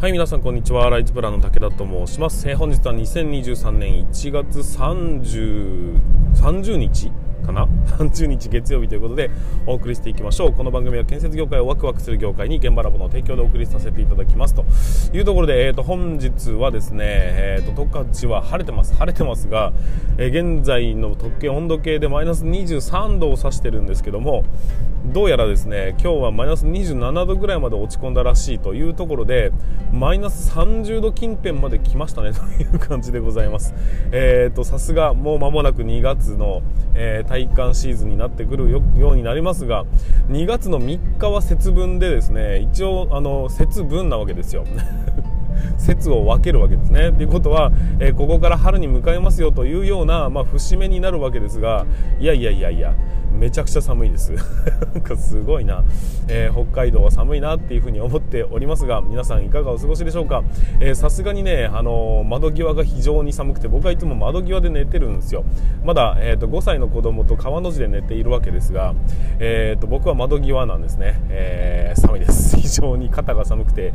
はい、皆さんこんにちは。ライチプランの武田と申します。本日は2023年1月30日かな30日月曜日ということでお送りしていきましょう。この番組は建設業界をワクワクする業界に現場ラボの提供でお送りさせていただきますというところで、本日はですね、十勝は晴れてますが、現在の温度計でマイナス23度を指してるんですけども、どうやらですね今日はマイナス27度ぐらいまで落ち込んだらしいというところで、マイナス30度近辺まで来ましたねという感じでございます。さすがもう間もなく2月の、体感シーズンになってくるようになりますが、2月の3日は節分でですね、一応節分なわけですよ節を分けるわけですね。ということは、ここから春に向かいますよというような、節目になるわけですが、いやめちゃくちゃ寒いですなんかすごいな、北海道は寒いなっていうふうに思っておりますが、皆さんいかがお過ごしでしょうか。さすがにね、窓際が非常に寒くて、僕はいつも窓際で寝てるんですよ。まだ、5歳の子供と川の字で寝ているわけですが、僕は窓際なんですね。寒いです。非常に肩が寒くて、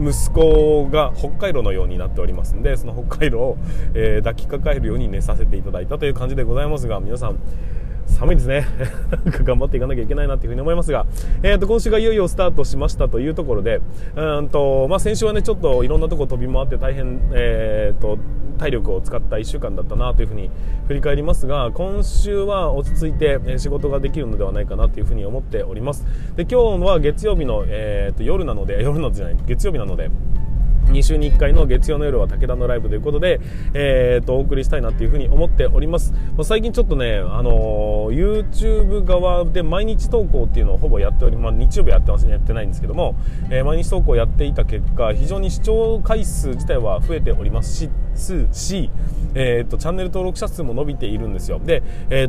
息子が北海道のようになっておりますので、その北海道を、抱きかかえるように寝させていただいたという感じでございますが、皆さん寒いですねなんか頑張っていかなきゃいけないなというふうに思いますが、今週がいよいよスタートしましたというところで、先週はねちょっといろんなとこ飛び回って大変、体力を使った1週間だったなというふうに振り返りますが、今週は落ち着いて仕事ができるのではないかなというふうに思っております。で、今日は月曜日の、月曜日なので、2週に1回の月曜の夜は武田のライブということで、お送りしたいなというふうに思っております。最近ちょっとね、YouTube 側で毎日投稿っていうのをほぼやっております。日曜日やってますね、やってないんですけども、毎日投稿やっていた結果、非常に視聴回数自体は増えておりますし、チャンネル登録者数も伸びているんですよ。で、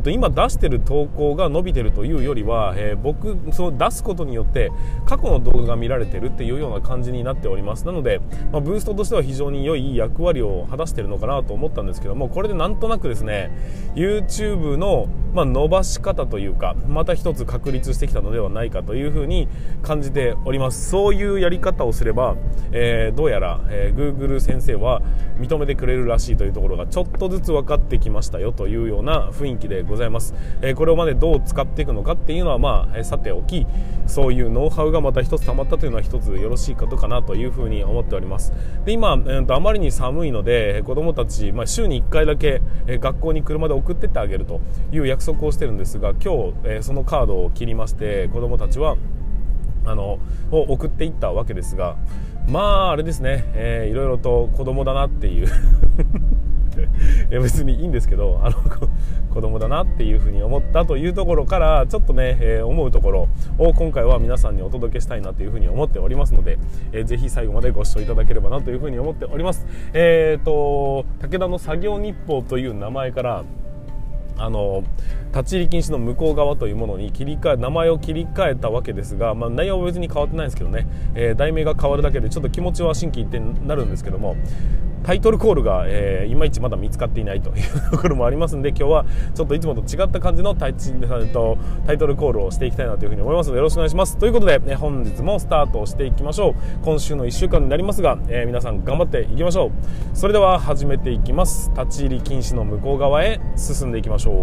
今出してる投稿が伸びてるというよりは、僕その出すことによって過去の動画が見られてるっていうような感じになっております。なので、ブーストとしては非常に良い役割を果たしているのかなと思ったんですけども、これでなんとなくですね YouTube の、伸ばし方というか、また一つ確立してきたのではないかというふうに感じております。そういうやり方をすれば、どうやら、Google 先生は認めてくれるらしいというところがちょっとずつ分かってきましたよというような雰囲気でございます。これをまでどう使っていくのかっていうのは、さておき、そういうノウハウがまた一つ溜まったというのは一つよろしいことかなというふうに思っております。で、今、あまりに寒いので子どもたち、週に1回だけ学校に車で送ってってあげるという約束をしてるんですが、今日、そのカードを切りまして、子どもたちはを送っていったわけですが、あれですね、いろいろと子どもだなっていう別にいいんですけど、子供だなっていうふうに思ったというところから、ちょっとね、思うところを今回は皆さんにお届けしたいなというふうに思っておりますので、ぜひ最後までご視聴いただければなというふうに思っております。武田の作業日報という名前から、立ち入り禁止の向こう側というものに名前を切り替えたわけですが、内容は別に変わってないんですけどね、題名が変わるだけでちょっと気持ちは心機一転になるんですけども、タイトルコールが、いまいちまだ見つかっていないというところもありますので、今日はちょっといつもと違った感じのタイトルコールをしていきたいなというふうに思いますので、よろしくお願いします。ということで、本日もスタートしていきましょう。今週の1週間になりますが、皆さん頑張っていきましょう。それでは始めていきます。立ち入り禁止の向こう側へ進んでいきましょう。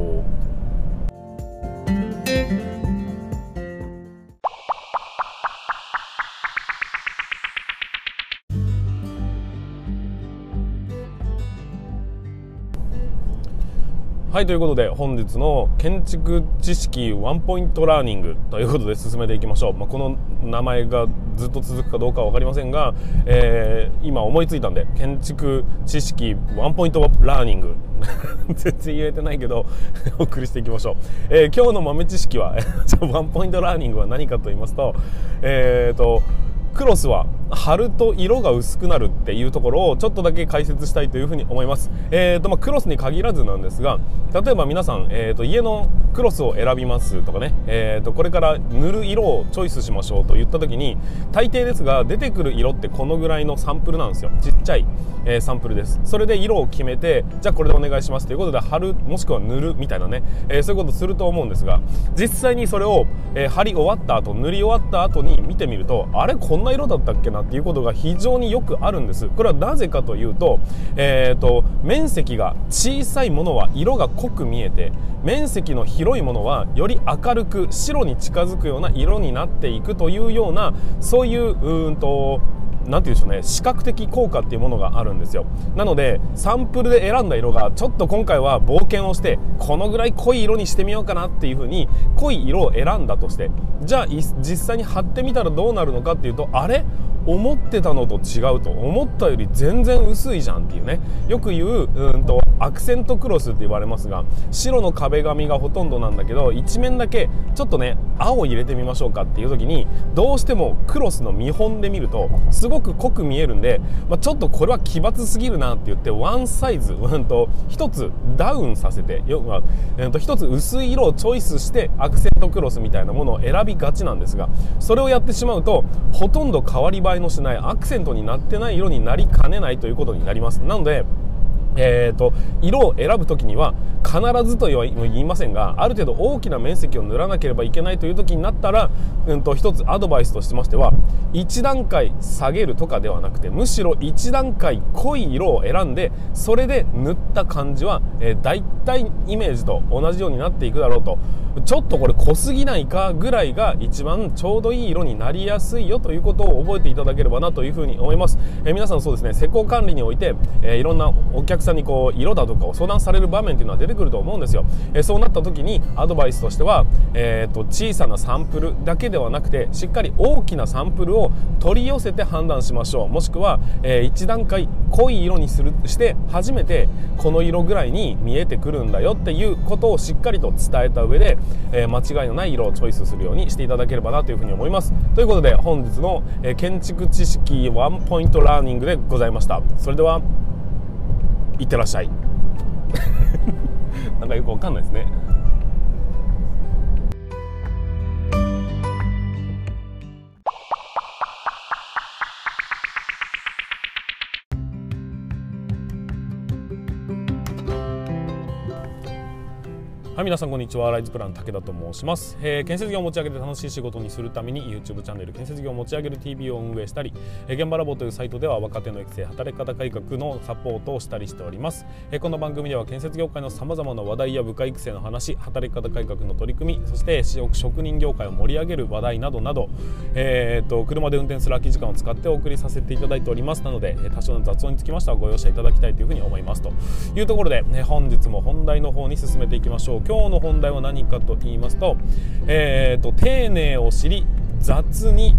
はい、ということで本日の建築知識ワンポイントラーニングということで進めていきましょう。この名前がずっと続くかどうかは分かりませんが、今思いついたんで、建築知識ワンポイントラーニング全然言えてないけどお送りしていきましょう。今日の豆知識はワンポイントラーニングは何かと言いますと、クロスは貼ると色が薄くなるっていうところをちょっとだけ解説したいというふうに思います。クロスに限らずなんですが、例えば皆さん、家のクロスを選びますとかね、これから塗る色をチョイスしましょうと言った時に、大抵ですが出てくる色ってこのぐらいのサンプルなんですよ。ちっちゃい、サンプルです。それで色を決めて、じゃあこれでお願いしますということで貼る、もしくは塗るみたいなね、そういうことをすると思うんですが、実際にそれを貼り終わった後、塗り終わった後に見てみると、あれこんな色だったっけなっていうことが非常によくあるんです。これはなぜかというと、面積が小さいものは色が濃く見えて、面積の広いものはより明るく白に近づくような色になっていくというような、そういうなんて言うんでしょうね、視覚的効果っていうものがあるんですよ。なのでサンプルで選んだ色がちょっと今回は冒険をしてこのぐらい濃い色にしてみようかなっていう風に濃い色を選んだとして、じゃあ実際に貼ってみたらどうなるのかっていうと、あれ思ってたのと違うと、思ったより全然薄いじゃんっていうね、よく言うアクセントクロスって言われますが、白の壁紙がほとんどなんだけど一面だけちょっとね青入れてみましょうかっていう時に、どうしてもクロスの見本で見るとすごく濃く見えるんで、ちょっとこれは奇抜すぎるなって言ってワンサイズ一つダウンさせて、一つ薄い色をチョイスしてアクセントクロスみたいなものを選びがちなんですが、それをやってしまうとほとんど変わり映えのしないアクセントになってない色になりかねないということになります。なので色を選ぶ時には必ずとは言いませんが、ある程度大きな面積を塗らなければいけないという時になったら、一つアドバイスとしましては、1段階下げるとかではなくて、むしろ1段階濃い色を選んでそれで塗った感じは大体イメージと同じようになっていくだろうと、ちょっとこれ濃すぎないかぐらいが一番ちょうどいい色になりやすいよということを覚えていただければなというふうに思います。皆さんそうですね、施工管理においていろんなお客さんに色だとかを相談される場面というのは出てくると思うんですよ。そうなった時にアドバイスとしては、小さなサンプルだけではなくてしっかり大きなサンプルを取り寄せて判断しましょう。もしくは、1段階濃い色にして初めてこの色ぐらいに見えてくるんだよっていうことをしっかりと伝えた上で、間違いのない色をチョイスするようにしていただければなというふうに思います。ということで本日の建築知識ワンポイントラーニングでございました。それではいってらっしゃい。なんかよくわかんないですね。はい、皆さんこんにちは。ライズプラン武田と申します。建設業を持ち上げて楽しい仕事にするために YouTube チャンネル建設業を持ち上げる TV を運営したり、現場ラボというサイトでは若手の育成、働き方改革のサポートをしたりしております。この番組では建設業界のさまざまな話題や部下育成の話、働き方改革の取り組み、そして職人業界を盛り上げる話題などなど、車で運転する空き時間を使ってお送りさせていただいております。なので多少の雑音につきましてはご容赦いただきたいというふうに思います。というところで本日も本題の方に進めていきましょう。今日の本題は何かと言いますと、丁寧を知り雑に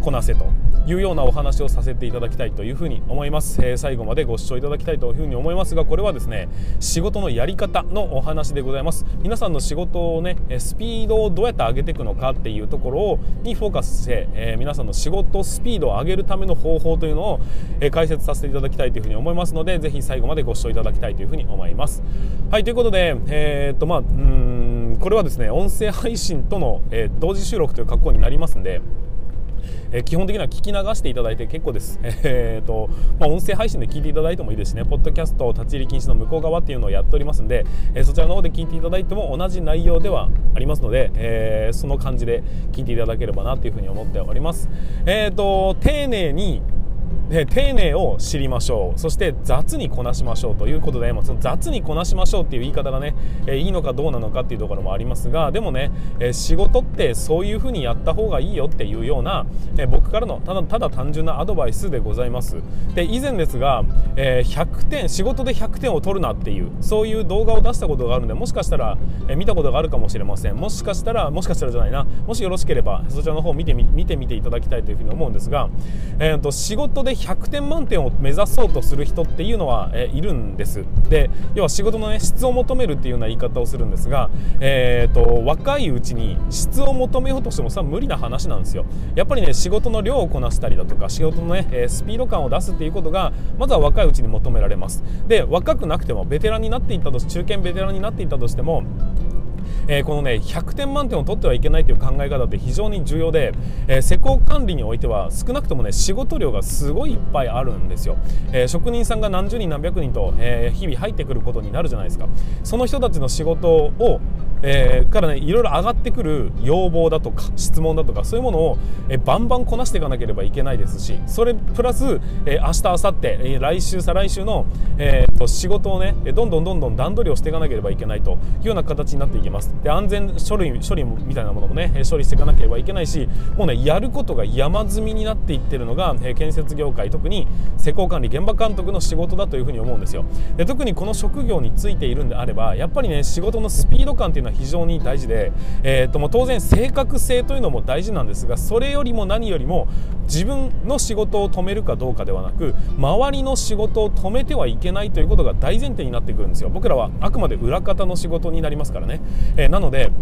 こなせというようなお話をさせていただきたいというふうに思います。最後までご視聴いただきたいというふうに思いますが、これはですね、仕事のやり方のお話でございます。皆さんの仕事をね、スピードをどうやって上げていくのかっていうところにフォーカスして、皆さんの仕事スピードを上げるための方法というのを、解説させていただきたいというふうに思いますので、ぜひ最後までご視聴いただきたいというふうに思います。はい、ということで、これはですね、音声配信との、同時収録という格好になりますので、基本的には聞き流していただいて結構です。音声配信で聞いていただいてもいいですしね、ポッドキャスト立ち入り禁止の向こう側っていうのをやっておりますので、そちらの方で聞いていただいても同じ内容ではありますので、その感じで聞いていただければなというふうに思っております。丁寧を知りましょう。そして雑にこなしましょうということで、その雑にこなしましょうっていう言い方がね、いいのかどうなのかっていうところもありますが、でもね、仕事ってそういうふうにやった方がいいよっていうような、僕からのただ単純なアドバイスでございます。で、以前ですが、仕事で100点を取るなっていう、そういう動画を出したことがあるので、もしかしたら、見たことがあるかもしれません。もしよろしければそちらの方を見てみていただきたいというふうに思うんですが、仕事で100点満点を目指そうとする人っていうのはいるんです。で、要は仕事の、質を求めるっていうような言い方をするんですが、若いうちに質を求めようとしてもさ、無理な話なんですよ。やっぱりね、仕事の量をこなしたりだとか、仕事の、スピード感を出すっていうことがまずは若いうちに求められます。で、若くなくてもベテランになっていったとしてもこのね100点満点を取ってはいけないという考え方って非常に重要で、施工管理においては少なくともね仕事量がすごいいっぱいあるんですよ。職人さんが何十人何百人と、日々入ってくることになるじゃないですか。その人たちの仕事をからねいろいろ上がってくる要望だとか質問だとかそういうものをバンバンこなしていかなければいけないですし、それプラス明日明後日来週再来週の仕事をねどんどん段取りをしていかなければいけないというような形になっていきます。で安全処理みたいなものもね処理していかなければいけないし、もうねやることが山積みになっていってるのが建設業界、特に施工管理現場監督の仕事だというふうに思うんですよ。で特にこの職業についているんであればやっぱりね仕事のスピード感っていうのは非常に大事で、もう当然正確性というのも大事なんですが、それよりも何よりも自分の仕事を止めるかどうかではなく周りの仕事を止めてはいけないということが大前提になってくるんですよ。僕らはあくまで裏方の仕事になりますからね、なので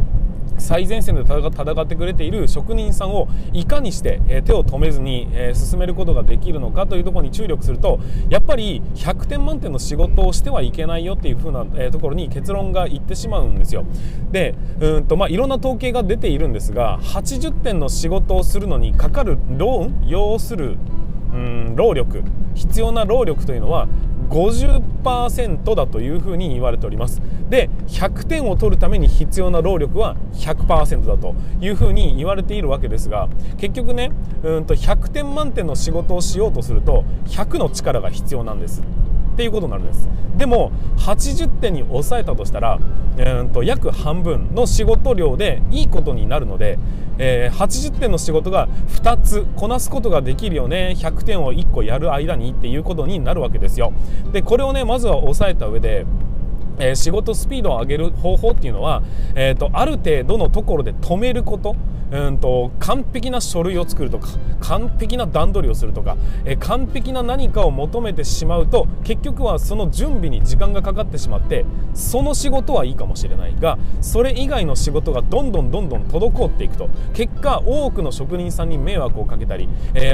最前線で戦ってくれている職人さんをいかにして手を止めずに進めることができるのかというところに注力すると、やっぱり100点満点の仕事をしてはいけないよっていう風なところに結論がいってしまうんですよ。でいろんな統計が出ているんですが、80点の仕事をするのにかかる必要な労力というのは50% だというふうに言われております。で100点を取るために必要な労力は 100% だというふうに言われているわけですが、結局ね100点満点の仕事をしようとすると100の力が必要なんですっていうことになるんです。でも80点に抑えたとしたら、約半分の仕事量でいいことになるので、80点の仕事が2つこなすことができるよね、100点を1個やる間にっていうことになるわけですよ。でこれをねまずは抑えた上で仕事スピードを上げる方法っていうのは、ある程度のところで止めること、完璧な書類を作るとか完璧な段取りをするとか、完璧な何かを求めてしまうと結局はその準備に時間がかかってしまって、その仕事はいいかもしれないがそれ以外の仕事がどんどん滞っていくと、結果多くの職人さんに迷惑をかけたり、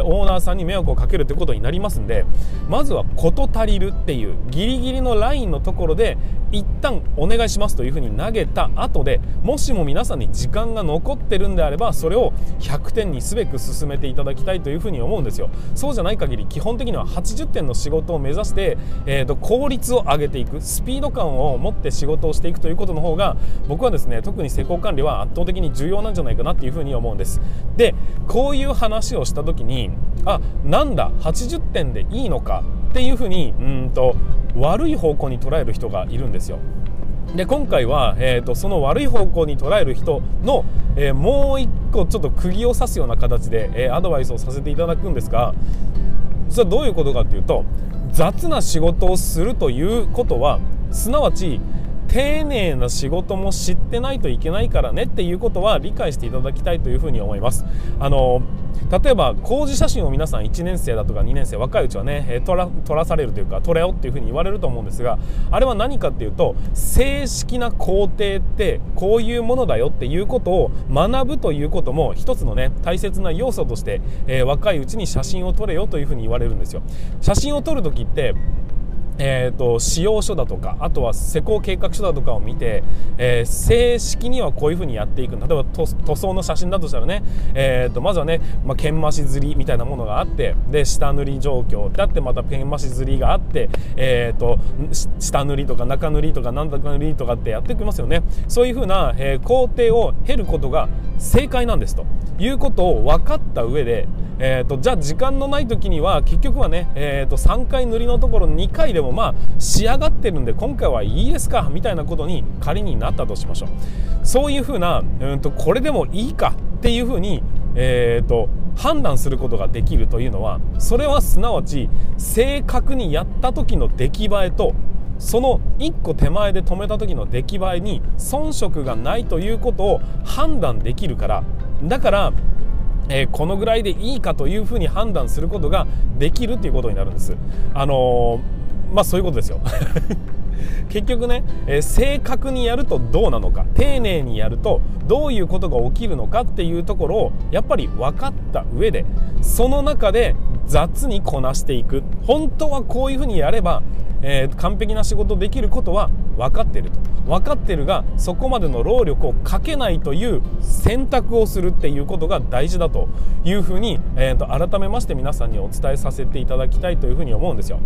オーナーさんに迷惑をかけるということになりますんで、まずは事足りるっていうギリギリのラインのところで一旦お願いしますというふうに投げた後で、もしも皆さんに時間が残ってるんであればそれを100点にすべく進めていただきたいというふうに思うんですよ。そうじゃない限り基本的には80点の仕事を目指して、効率を上げていくスピード感を持って仕事をしていくということの方が僕はですね特に施工管理は圧倒的に重要なんじゃないかなっていうふうに思うんです。でこういう話をした時にあなんだ80点でいいのかっていうふうに悪い方向に捉える人がいるんですよ。で今回は、その悪い方向に捉える人の、もう一個ちょっと釘を刺すような形で、アドバイスをさせていただくんですが、それはどういうことかというと、雑な仕事をするということはすなわち丁寧な仕事も知ってないといけないからねっていうことは理解していただきたいというふうに思います。例えば工事写真を皆さん1年生だとか2年生若いうちはね撮らされるというか撮れよっていうふうに言われると思うんですが、あれは何かっていうと正式な工程ってこういうものだよっていうことを学ぶということも一つのね大切な要素として、若いうちに写真を撮れよというふうに言われるんですよ。写真を撮る時って使用書だとかあとは施工計画書だとかを見て、正式にはこういうふうにやっていく。例えば塗装の写真だとしたらね、まずはね、剣増し刷りみたいなものがあって、で下塗り状況であってまた剣増し刷りがあって、下塗りとか中塗りとかなんだか塗りとかってやってきますよね。そういうふうな、工程を経ることが正解なんですということを分かった上で、じゃあ時間のない時には結局はね、3回塗りのところ2回でもまあ仕上がってるんで今回はいいですかみたいなことに仮になったとしましょう。そういうふうなこれでもいいかっていうふうに判断することができるというのは、それはすなわち正確にやった時の出来栄えとその1個手前で止めた時の出来栄えに遜色がないということを判断できるから、だからこのぐらいでいいかというふうに判断することができるということになるんです。そういうことですよ。結局ね、正確にやるとどうなのか、丁寧にやるとどういうことが起きるのかっていうところをやっぱり分かった上で、その中で雑にこなしていく。本当はこういうふうにやれば完璧な仕事できることは分かっていると分かってるがそこまでの労力をかけないという選択をするっていうことが大事だというふうに、改めまして皆さんにお伝えさせていただきたいというふうに思うんですよ。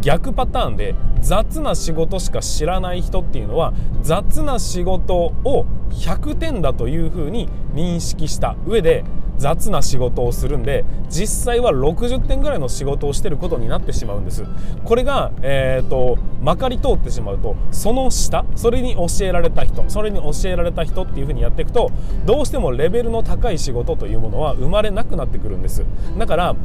逆パターンで雑な仕事しか知らない人っていうのは雑な仕事を100点だというふうに認識した上で雑な仕事をするんで実際は60点ぐらいの仕事をしてることになってしまうんです。これが、まかり通ってしまうとそれに教えられた人っていうふうにやっていくとどうしてもレベルの高い仕事というものは生まれなくなってくるんです。だから、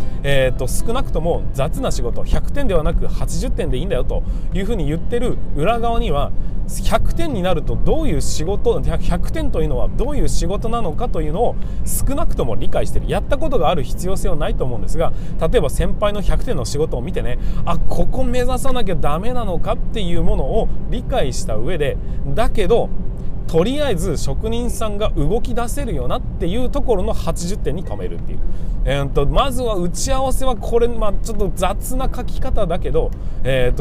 少なくとも雑な仕事100点ではなく80点でいいんだよというふうに言ってる裏側には100点になるとどういう仕事100点というのはどういう仕事なのかというのを少なくとも理解してるやったことがある必要性はないと思うんですが例えば先輩の100点の仕事を見てねここ目指さなきゃダメなのかっていうものを理解した上でだけどとりあえず職人さんが動き出せるよなっていうところの80点に止めるっていう、まずは打ち合わせはこれ、ちょっと雑な書き方だけど、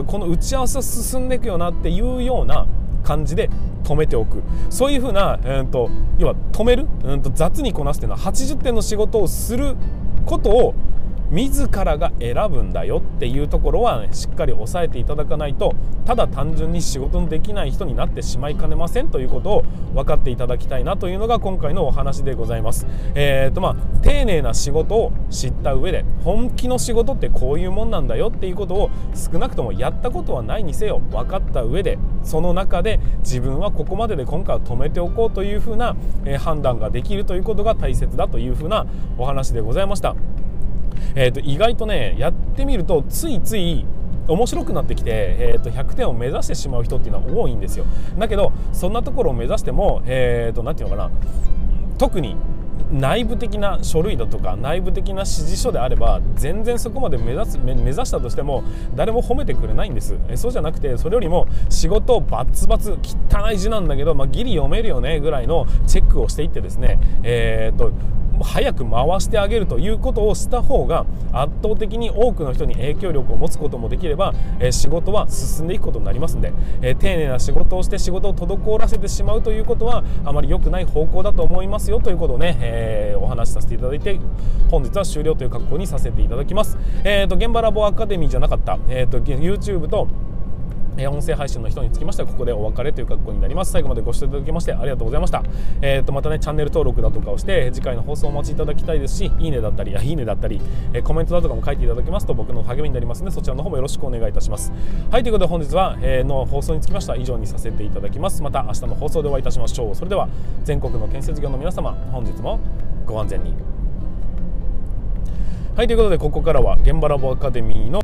この打ち合わせは進んでいくよなっていうような感じで止めておく。そういうふうな、要は止める、雑にこなすというのは80点の仕事をすることを自らが選ぶんだよっていうところは、しっかり押さえていただかないとただ単純に仕事のできない人になってしまいかねませんということを分かっていただきたいなというのが今回のお話でございます。丁寧な仕事を知った上で本気の仕事ってこういうもんなんだよっていうことを少なくともやったことはないにせよ分かった上でその中で自分はここまでで今回は止めておこうというふうな判断ができるということが大切だというふうなお話でございました。意外とねやってみるとついつい面白くなってきて、100点を目指してしまう人っていうのは多いんですよ。だけどそんなところを目指しても、なんていうのかな特に内部的な書類だとか内部的な指示書であれば全然そこまで目指したとしても誰も褒めてくれないんです。そうじゃなくてそれよりも仕事をバツバツ汚い字なんだけど、ギリ読めるよねぐらいのチェックをしていってですね、早く回してあげるということをした方が圧倒的に多くの人に影響力を持つこともできれば仕事は進んでいくことになりますので丁寧な仕事をして仕事を滞らせてしまうということはあまり良くない方向だと思いますよということをね、お話しさせていただいて本日は終了という格好にさせていただきます。現場ラボアカデミーじゃなかった、YouTube と音声配信の人につきましてはここでお別れという格好になります。最後までご視聴いただきましてありがとうございました。またねチャンネル登録だとかをして次回の放送をお待ちいただきたいですしいいねだったりコメントだとかも書いていただけますと僕の励みになりますのでそちらの方もよろしくお願いいたします。はいということで本日は、の放送につきましては以上にさせていただきます。また明日の放送でお会いいたしましょう。それでは全国の建設業の皆様本日もご安全に。はいということでここからは現場ラボアカデミーの